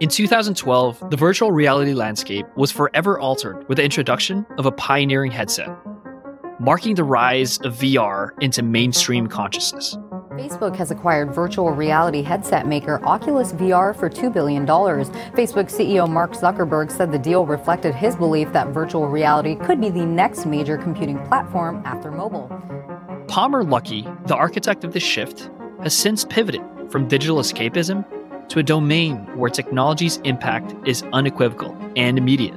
In 2012, the virtual reality landscape was forever altered with the introduction of a pioneering headset, marking the rise of VR into mainstream consciousness. Facebook has acquired virtual reality headset maker Oculus VR for $2 billion. Facebook CEO Mark Zuckerberg said the deal reflected his belief that virtual reality could be the next major computing platform after mobile. Palmer Luckey, the architect of this shift, has since pivoted from digital escapism to a domain where technology's impact is unequivocal and immediate: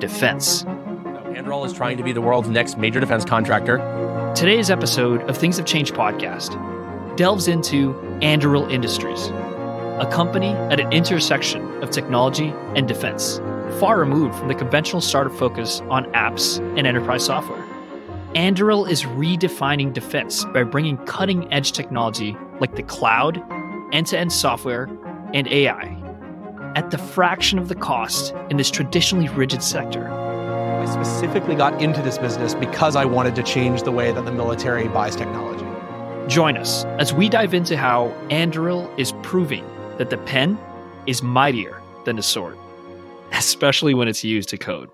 defense. Anduril is trying to be the world's next major defense contractor. Today's episode of Things Have Changed podcast delves into Anduril Industries, a company at an intersection of technology and defense, far removed from the conventional startup focus on apps and enterprise software. Anduril is redefining defense by bringing cutting-edge technology like the cloud, end-to-end software, and AI at the fraction of the cost in this traditionally rigid sector. I specifically got into this business because I wanted to change the way that the military buys technology. Join us as we dive into how Anduril is proving that the pen is mightier than the sword, especially when it's used to code.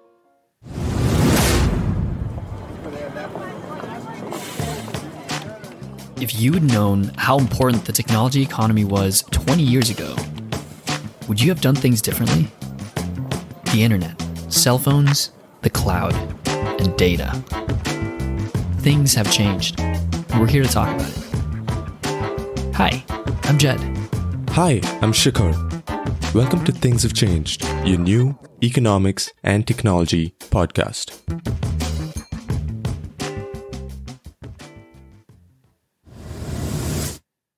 If you'd known how important the technology economy was 20 years ago, would you have done things differently? The internet, cell phones, the cloud, and data. Things have changed. We're here to talk about it. Hi, I'm Jed. Hi, I'm Shikhar. Welcome to Things Have Changed, your new economics and technology podcast.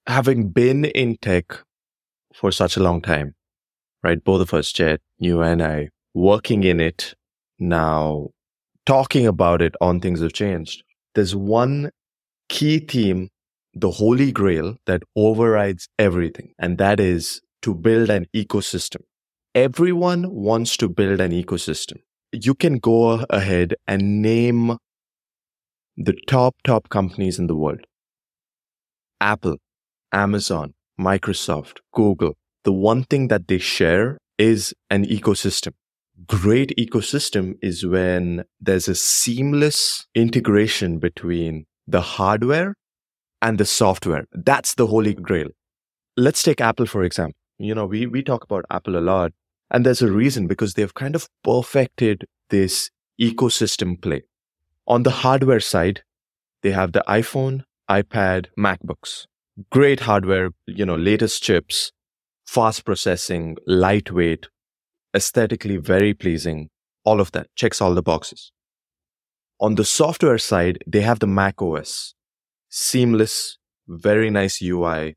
Having been in tech for such a long time, right? Both of us, Jed, you and I, working in it now, talking about it on Things Have Changed, there's one key theme, the holy grail that overrides everything, and that is to build an ecosystem. Everyone wants to build an ecosystem. You can go ahead and name the top companies in the world. Apple, Amazon, Microsoft, Google. The one thing that they share is an ecosystem. Great ecosystem is when there's a seamless integration between the hardware and the software. That's the holy grail. Let's take Apple, for example. You know, we talk about Apple a lot, and there's a reason, because they've kind of perfected this ecosystem play. On the hardware side, they have the iPhone, iPad, MacBooks. Great hardware, you know, latest chips, fast processing, lightweight, aesthetically very pleasing, all of that. Checks all the boxes. On the software side, they have the Mac OS. Seamless, very nice UI.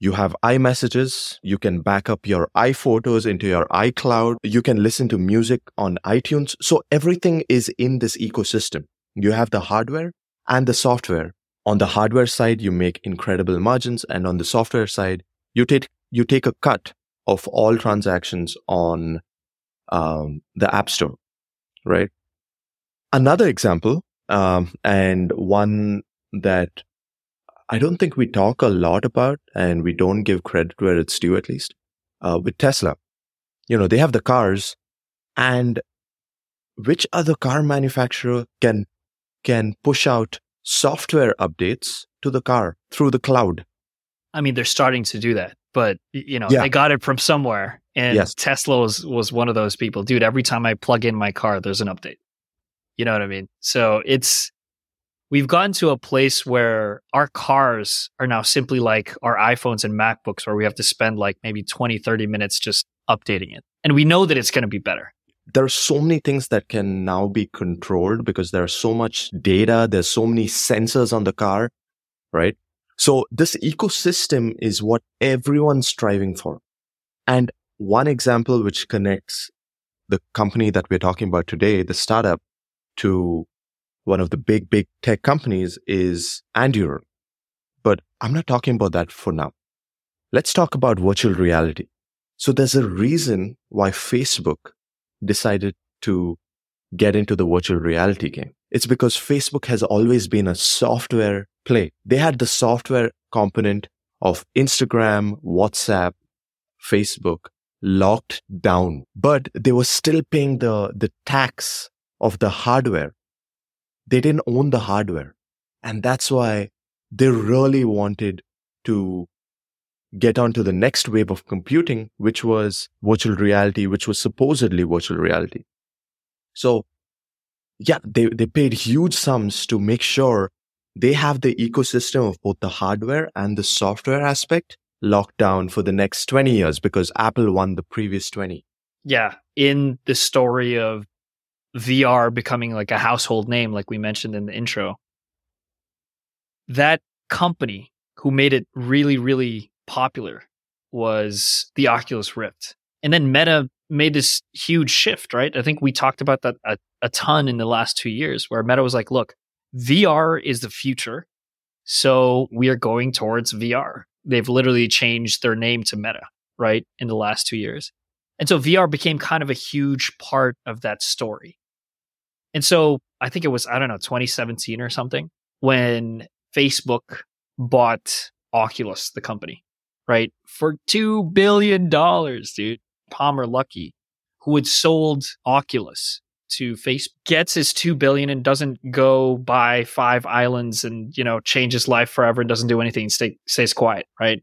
You have iMessages. You can back up your iPhotos into your iCloud. You can listen to music on iTunes. So everything is in this ecosystem. You have the hardware and the software. On the hardware side, you make incredible margins. And on the software side, you take a cut of all transactions on the App Store, right? Another example, and one that I don't think we talk a lot about and we don't give credit where it's due, at least, with Tesla. You know, they have the cars, and which other car manufacturer can push out software updates to the car through the cloud? I mean, they're starting to do that, but you know, yeah, they got it from somewhere, and yes, Tesla was one of those people. Dude, every time I plug in my car, there's an update. You know what I mean? So we've gotten to a place where our cars are now simply like our iPhones and MacBooks, where we have to spend like maybe 20, 30 minutes just updating it. And we know that it's going to be better. There are so many things that can now be controlled because there's so much data. There's so many sensors on the car, right? So this ecosystem is what everyone's striving for. And one example which connects the company that we're talking about today, the startup, to one of the big tech companies is Anduril. But I'm not talking about that for now. Let's talk about virtual reality. So there's a reason why Facebook decided to get into the virtual reality game. It's because Facebook has always been a software play. They had the software component of Instagram, WhatsApp, Facebook, locked down, but they were still paying the tax of the hardware. They didn't own the hardware. And that's why they really wanted to get onto the next wave of computing, which was virtual reality, which was supposedly virtual reality. So yeah, they paid huge sums to make sure they have the ecosystem of both the hardware and the software aspect locked down for the next 20 years because Apple won the previous 20. Yeah. In the story of VR becoming like a household name, like we mentioned in the intro, that company who made it really, really popular was the Oculus Rift. And then Meta made this huge shift, right? I think we talked about that a ton in the last 2 years where Meta was like, look, VR is the future, so we are going towards VR. They've literally changed their name to Meta, right, in the last 2 years. And so VR became kind of a huge part of that story. And so I think it was, 2017 or something, when Facebook bought Oculus, the company, right, for $2 billion, dude. Palmer Luckey, who had sold Oculus to Facebook, gets his $2 billion and doesn't go buy 5 islands and, you know, change his life forever and doesn't do anything and stays quiet, right?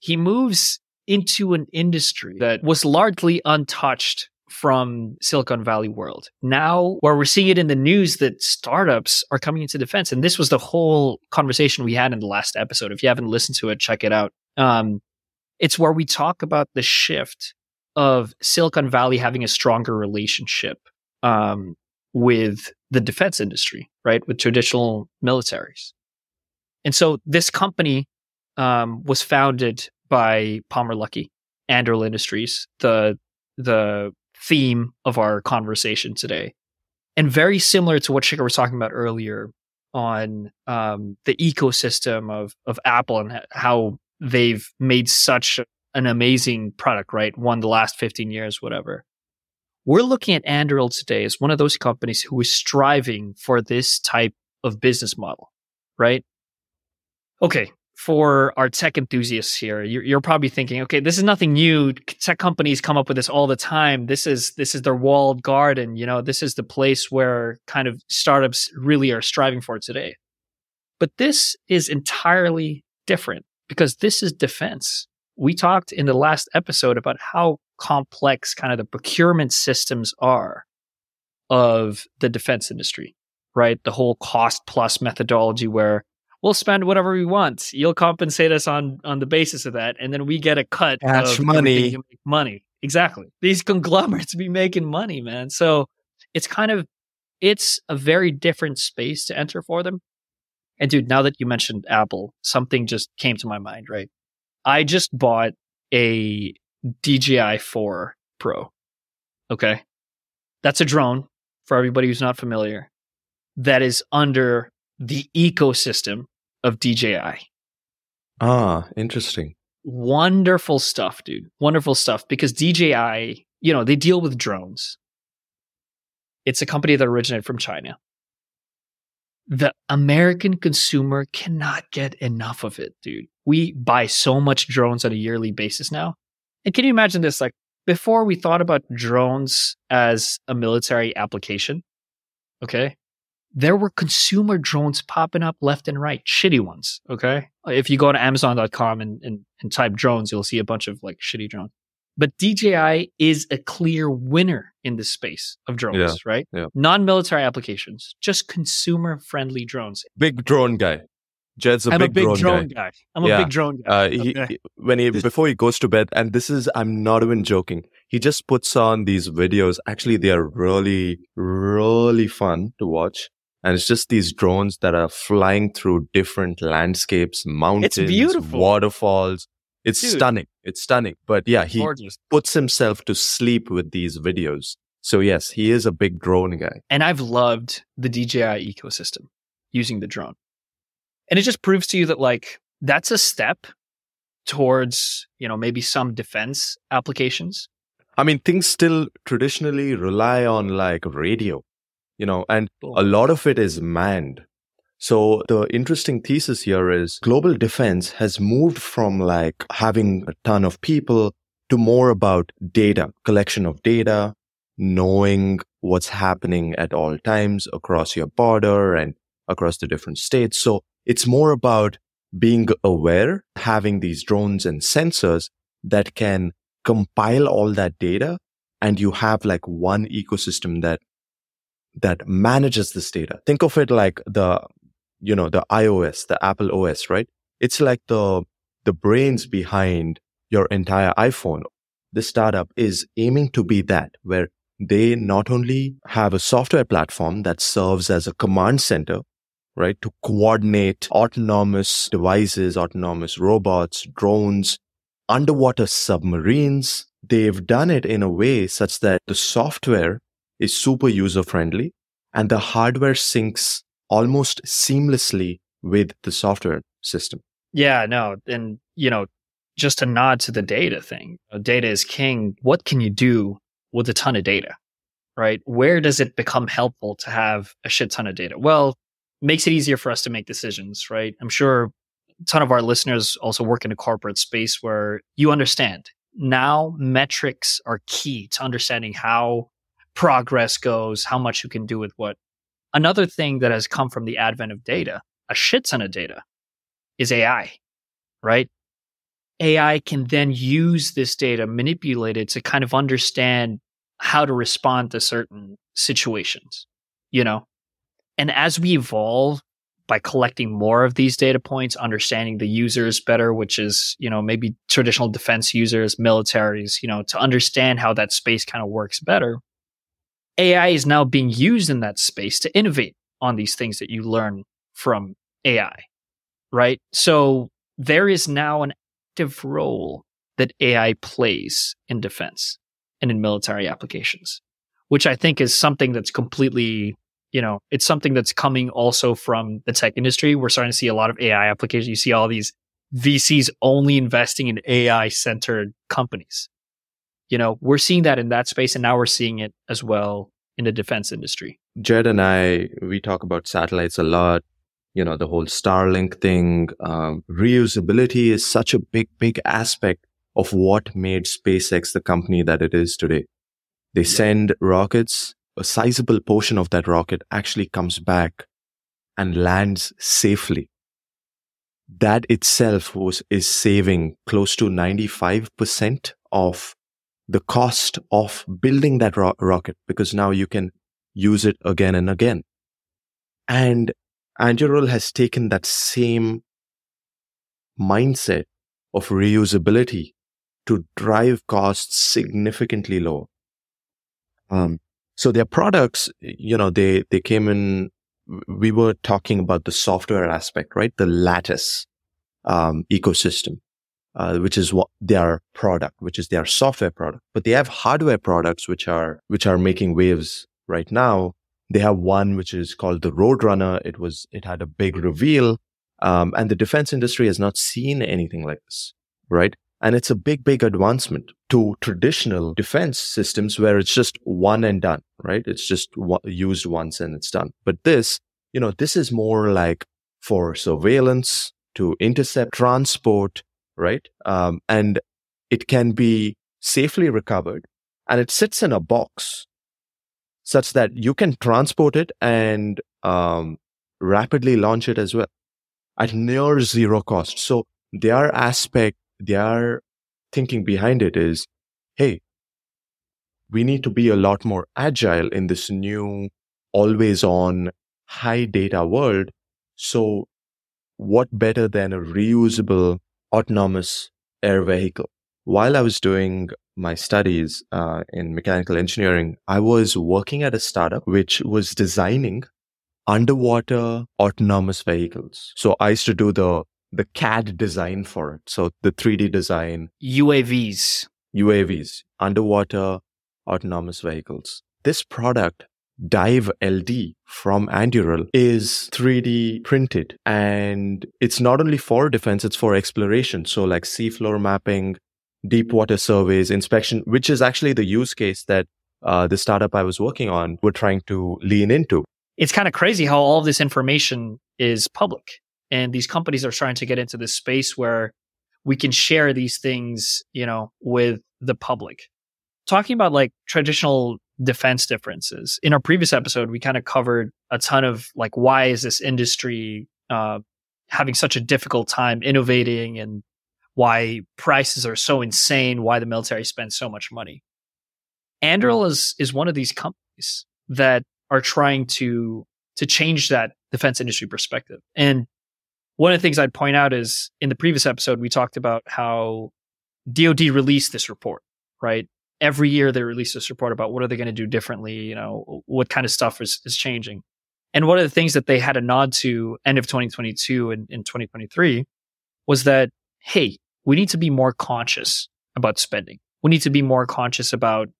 He moves into an industry that was largely untouched from Silicon Valley world. Now, where we're seeing it in the news that startups are coming into defense, and this was the whole conversation we had in the last episode. If you haven't listened to it, check it out. It's where we talk about the shift of Silicon Valley having a stronger relationship with the defense industry, right? With traditional militaries. And so this company was founded by Palmer Luckey, Anduril Industries, the theme of our conversation today. And very similar to what Shikhar was talking about earlier on the ecosystem of Apple and how they've made such an amazing product, right? Won the last 15 years, whatever. We're looking at Anduril today as one of those companies who is striving for this type of business model, right? Okay, for our tech enthusiasts here, you're probably thinking, okay, this is nothing new. Tech companies come up with this all the time. This is their walled garden. You know, this is the place where kind of startups really are striving for today. But this is entirely different because this is defense. We talked in the last episode about how complex kind of the procurement systems are of the defense industry, right? The whole cost plus methodology where we'll spend whatever we want. You'll compensate us on the basis of that. And then we get a cut. Cash money. Money. Exactly. These conglomerates be making money, man. So it's a very different space to enter for them. And dude, now that you mentioned Apple, something just came to my mind, right? I just bought a DJI 4 Pro. Okay. That's a drone, for everybody who's not familiar, that is under the ecosystem of DJI. Ah, interesting. Wonderful stuff, dude. Wonderful stuff. Because DJI, you know, they deal with drones. It's a company that originated from China. The American consumer cannot get enough of it, dude. We buy so much drones on a yearly basis now. And can you imagine this? Like, before we thought about drones as a military application, okay, there were consumer drones popping up left and right, shitty ones, okay? If you go to Amazon.com and type drones, you'll see a bunch of like shitty drones. But DJI is a clear winner in this space of drones, right? Yeah. Non-military applications, just consumer-friendly drones. Big drone guy. Jed's a big drone guy. I'm a big drone guy. Before he goes to bed, and this is, I'm not even joking, he just puts on these videos. Actually, they are really, really fun to watch. And it's just these drones that are flying through different landscapes, mountains, waterfalls. It's stunning. It's stunning. But yeah, he puts himself to sleep with these videos. So yes, he is a big drone guy. And I've loved the DJI ecosystem using the drone. And it just proves to you that like that's a step towards, you know, maybe some defense applications. I mean, things still traditionally rely on like radio, you know, and a lot of it is manned. So the interesting thesis here is global defense has moved from like having a ton of people to more about data, collection of data, knowing what's happening at all times across your border and across the different states. So it's more about being aware, having these drones and sensors that can compile all that data, and you have like one ecosystem that manages this data. Think of it like the iOS, the Apple OS, right? It's like the brains behind your entire iPhone. This startup is aiming to be that, where they not only have a software platform that serves as a command center, right, to coordinate autonomous devices, autonomous robots, drones, underwater submarines. They've done it in a way such that the software is super user-friendly and the hardware syncs almost seamlessly with the software system. Yeah, no. And, just a nod to the data thing. Data is king. What can you do with a ton of data, right? Where does it become helpful to have a shit ton of data? Well, makes it easier for us to make decisions, right? I'm sure a ton of our listeners also work in a corporate space where you understand. Now, metrics are key to understanding how progress goes, how much you can do with what. Another thing that has come from the advent of data, a shit ton of data, is AI, right? AI can then use this data, manipulate it to kind of understand how to respond to certain situations, And as we evolve by collecting more of these data points, understanding the users better, which is, maybe traditional defense users, militaries, to understand how that space kind of works better. AI is now being used in that space to innovate on these things that you learn from AI, right? So there is now an active role that AI plays in defense and in military applications, which I think is something that's completely... it's something that's coming also from the tech industry. We're starting to see a lot of AI applications. You see all these VCs only investing in AI-centered companies. We're seeing that in that space, and now we're seeing it as well in the defense industry. Jed and I, we talk about satellites a lot. The whole Starlink thing. Reusability is such a big, big aspect of what made SpaceX the company that it is today. They send rockets. A sizable portion of that rocket actually comes back and lands safely. That itself is saving close to 95% of the cost of building that rocket, because now you can use it again and again. And Anduril has taken that same mindset of reusability to drive costs significantly lower. So their products, they came in, we were talking about the software aspect, right? The Lattice ecosystem, which is what their product, which is their software product. But they have hardware products which are making waves right now. They have one which is called the Roadrunner. It had a big reveal, and the defense industry has not seen anything like this, right? And it's a big, big advancement to traditional defense systems where it's just one and done, right? It's just used once and it's done. But this, this is more like for surveillance, to intercept, transport, right? And it can be safely recovered, and it sits in a box such that you can transport it and rapidly launch it as well at near zero cost. So their aspect, their thinking behind it is, hey, we need to be a lot more agile in this new, always-on, high-data world. So what better than a reusable, autonomous air vehicle? While I was doing my studies in mechanical engineering, I was working at a startup which was designing underwater autonomous vehicles. So I used to do the CAD design for it. So the 3D design. UAVs, underwater autonomous vehicles. This product, Dive LD from Anduril, is 3D printed. And it's not only for defense, it's for exploration. So like seafloor mapping, deep water surveys, inspection, which is actually the use case that the startup I was working on were trying to lean into. It's kind of crazy how all this information is public. And these companies are starting to get into this space where we can share these things, with the public. Talking about like traditional defense differences, in our previous episode, we kind of covered a ton of like, why is this industry having such a difficult time innovating, and why prices are so insane, why the military spends so much money. Anduril is one of these companies that are trying to change that defense industry perspective. And one of the things I'd point out is, in the previous episode, we talked about how DoD released this report, right? Every year they release this report about what are they going to do differently, you know, what kind of stuff is changing. And one of the things that they had a nod to end of 2022 and in 2023 was that, hey, we need to be more conscious about spending. We need to be more conscious about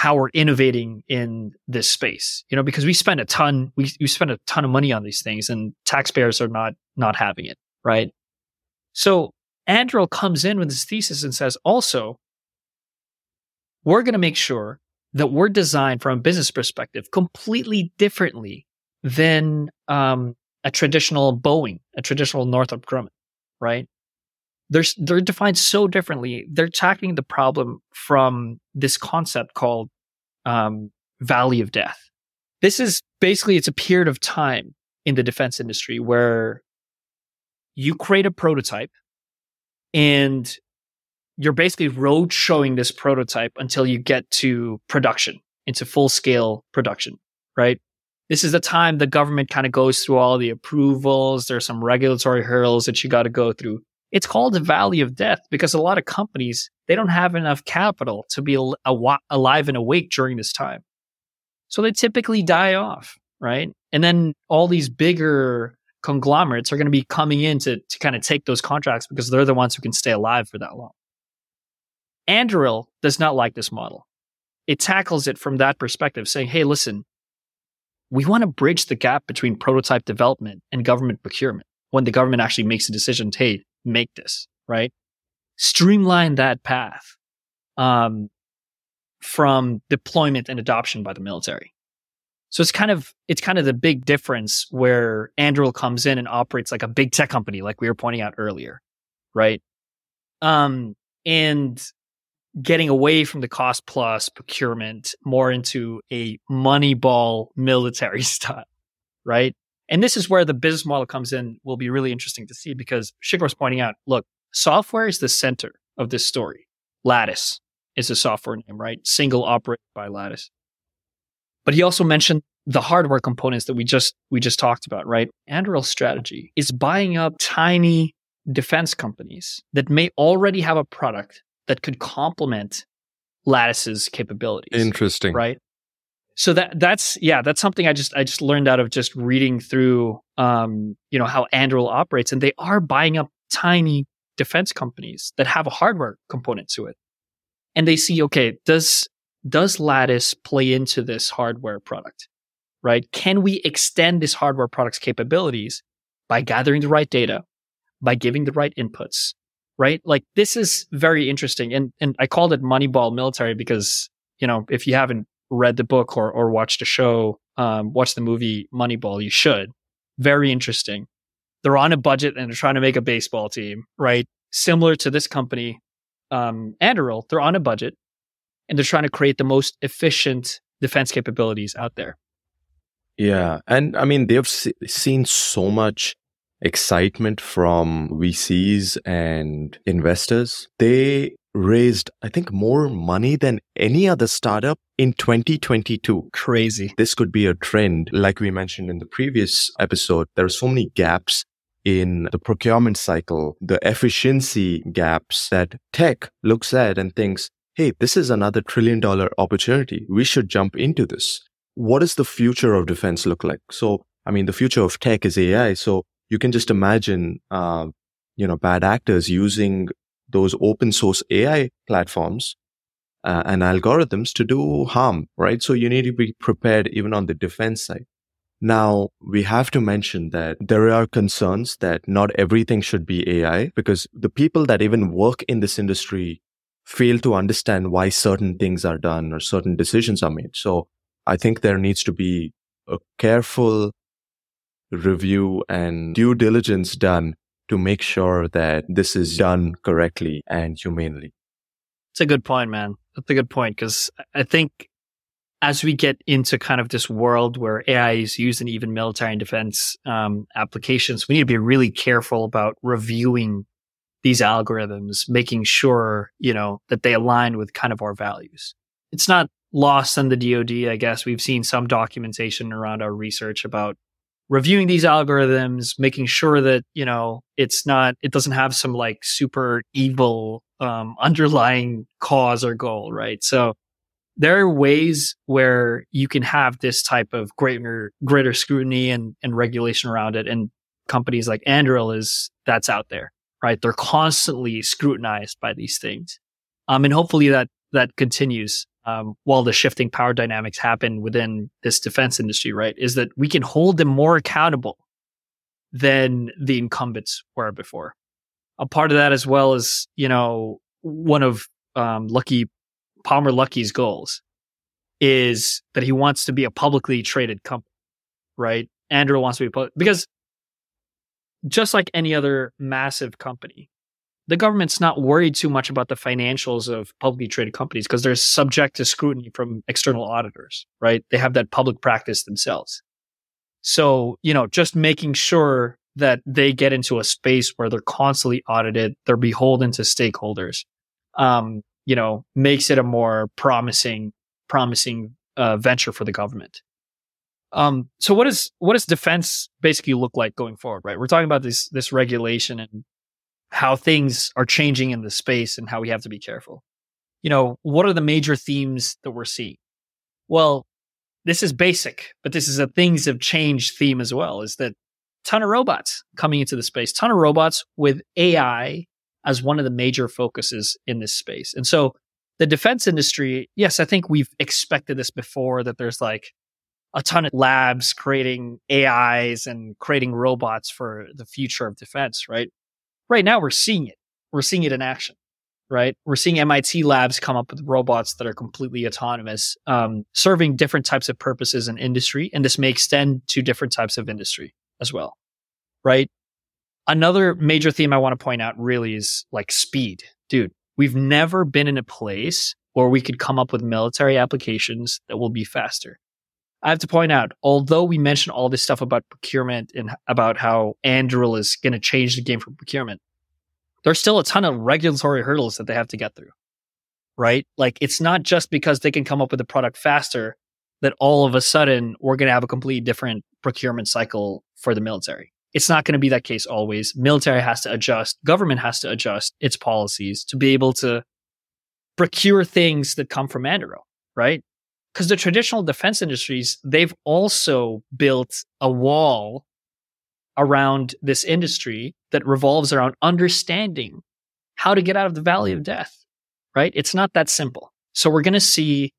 how we're innovating in this space, you know, because we spend a ton, we spend a ton of money on these things, and taxpayers are not having it, right? So Anduril comes in with this thesis and says, also, we're going to make sure that we're designed from a business perspective completely differently than a traditional Boeing, a traditional Northrop Grumman, right? They're defined so differently. They're tackling the problem from this concept called Valley of Death. This is basically, it's a period of time in the defense industry where you create a prototype and you're basically road showing this prototype until you get to production, into full-scale production, right? This is the time the government kind of goes through all the approvals. There's some regulatory hurdles that you got to go through. It's called the Valley of Death because a lot of companies, they don't have enough capital to be alive and awake during this time. So they typically die off, right? And then all these bigger conglomerates are going to be coming in to kind of take those contracts because they're the ones who can stay alive for that long. Anduril does not like this model. It tackles it from that perspective, saying, hey, listen, we want to bridge the gap between prototype development and government procurement when the government actually makes a decision to, hey, make this, right? Streamline that path from deployment and adoption by the military. So it's kind of the big difference where Anduril comes in and operates like a big tech company, like we were pointing out earlier, right? And getting away from the cost plus procurement more into a Moneyball military style, right? And this is where the business model comes in, will be really interesting to see, because Shigor's pointing out, look, software is the center of this story. Lattice is the software name, right? Single operated by Lattice. But he also mentioned the hardware components that we just talked about, right? Anduril's strategy is buying up tiny defense companies that may already have a product that could complement Lattice's capabilities. Interesting. Right? So that's something I just learned out of just reading through, you know, how Anduril operates, and they are buying up tiny defense companies that have a hardware component to it, and they see, okay, does Lattice play into this hardware product, right? Can we extend this hardware product's capabilities by gathering the right data, by giving the right inputs, right? Like, this is very interesting, and I called it Moneyball Military because, you know, if you haven't read the book or watched a show, watch the movie Moneyball, you should. Very interesting. They're on a budget and they're trying to make a baseball team, right? Similar to this company, Anduril, they're on a budget and they're trying to create the most efficient defense capabilities out there. Yeah. And I mean, they've seen so much excitement from VCs and investors. They raised, I think, more money than any other startup in 2022. Crazy. This could be a trend. Like we mentioned in the previous episode, there are so many gaps in the procurement cycle, the efficiency gaps that tech looks at and thinks, hey, this is another $1 trillion opportunity. We should jump into this. What does the future of defense look like? So, I mean, the future of tech is AI. So you can just imagine, you know, bad actors using those open source AI platforms and algorithms to do harm, right? So you need to be prepared even on the defense side. Now, we have to mention that there are concerns that not everything should be AI, because the people that even work in this industry fail to understand why certain things are done or certain decisions are made. So I think there needs to be a careful review and due diligence done to make sure that this is done correctly and humanely. That's a good point, man. That's a good point, because I think as we get into kind of this world where AI is used in even military and defense applications, we need to be really careful about reviewing these algorithms, making sure, you know, that they align with kind of our values. It's not lost on the DoD, I guess. We've seen some documentation around our research about reviewing these algorithms, making sure that, you know, it doesn't have some like super evil underlying cause or goal, right? So there are ways where you can have this type of greater scrutiny and regulation around it. And companies like Anduril that's out there, right? They're constantly scrutinized by these things. And hopefully that continues while the shifting power dynamics happen within this defense industry, right? Is that we can hold them more accountable than the incumbents were before. A part of that as well is, you know, one of Palmer Luckey's goals is that he wants to be a publicly traded company, right? Anduril wants to be because just like any other massive company, the government's not worried too much about the financials of publicly traded companies because they're subject to scrutiny from external auditors, right? They have that public practice themselves. So, you know, just making sure that they get into a space where they're constantly audited, they're beholden to stakeholders, you know, makes it a more promising venture for the government. So what does defense basically look like going forward, right? We're talking about this regulation and how things are changing in the space and how we have to be careful. You know, what are the major themes that we're seeing? Well, this is basic, but this is a things have changed theme as well, is that ton of robots coming into the space, ton of robots with AI as one of the major focuses in this space. And so the defense industry, yes, I think we've expected this before, that there's like a ton of labs creating AIs and creating robots for the future of defense, right? Right now we're seeing it. We're seeing it in action, right? We're seeing MIT labs come up with robots that are completely autonomous, serving different types of purposes in industry. And this may extend to different types of industry as well, right? Another major theme I want to point out really is like speed. Dude, we've never been in a place where we could come up with military applications that will be faster. I have to point out, although we mention all this stuff about procurement and about how Anduril is going to change the game for procurement, there's still a ton of regulatory hurdles that they have to get through, right? Like, it's not just because they can come up with a product faster that all of a sudden we're going to have a completely different procurement cycle for the military. It's not going to be that case always. Military has to adjust. Government has to adjust its policies to be able to procure things that come from Anduril, right? Because the traditional defense industries, they've also built a wall around this industry that revolves around understanding how to get out of the Valley of Death, right? It's not that simple. So we're going to see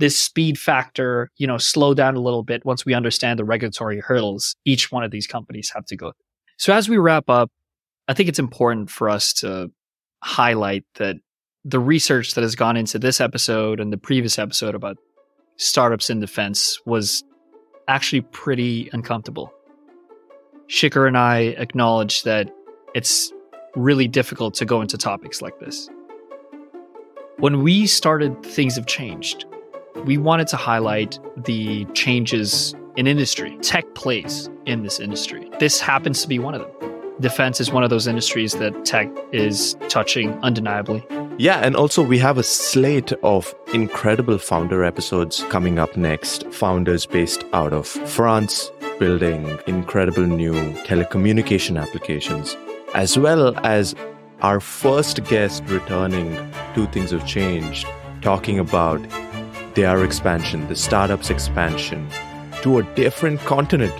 this speed factor, you know, slow down a little bit once we understand the regulatory hurdles each one of these companies have to go through. So as we wrap up, I think it's important for us to highlight that the research that has gone into this episode and the previous episode about startups in defense was actually pretty uncomfortable. Shikhar and I acknowledge that it's really difficult to go into topics like this. When we started Things Have Changed, we wanted to highlight the changes in industry. Tech plays in this industry. This happens to be one of them. Defense is one of those industries that tech is touching undeniably. Yeah, and also we have a slate of incredible founder episodes coming up next. Founders based out of France, building incredible new telecommunication applications, as well as our first guest returning to Things Have Changed, talking about their expansion, the startup's expansion to a different continent.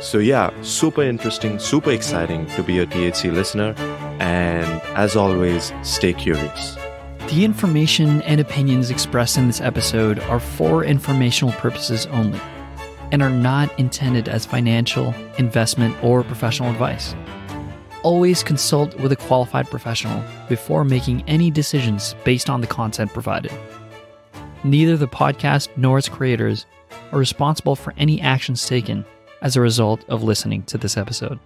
So yeah, super interesting, super exciting to be a THC listener. And as always, stay curious. The information and opinions expressed in this episode are for informational purposes only and are not intended as financial, investment, or professional advice. Always consult with a qualified professional before making any decisions based on the content provided. Neither the podcast nor its creators are responsible for any actions taken as a result of listening to this episode.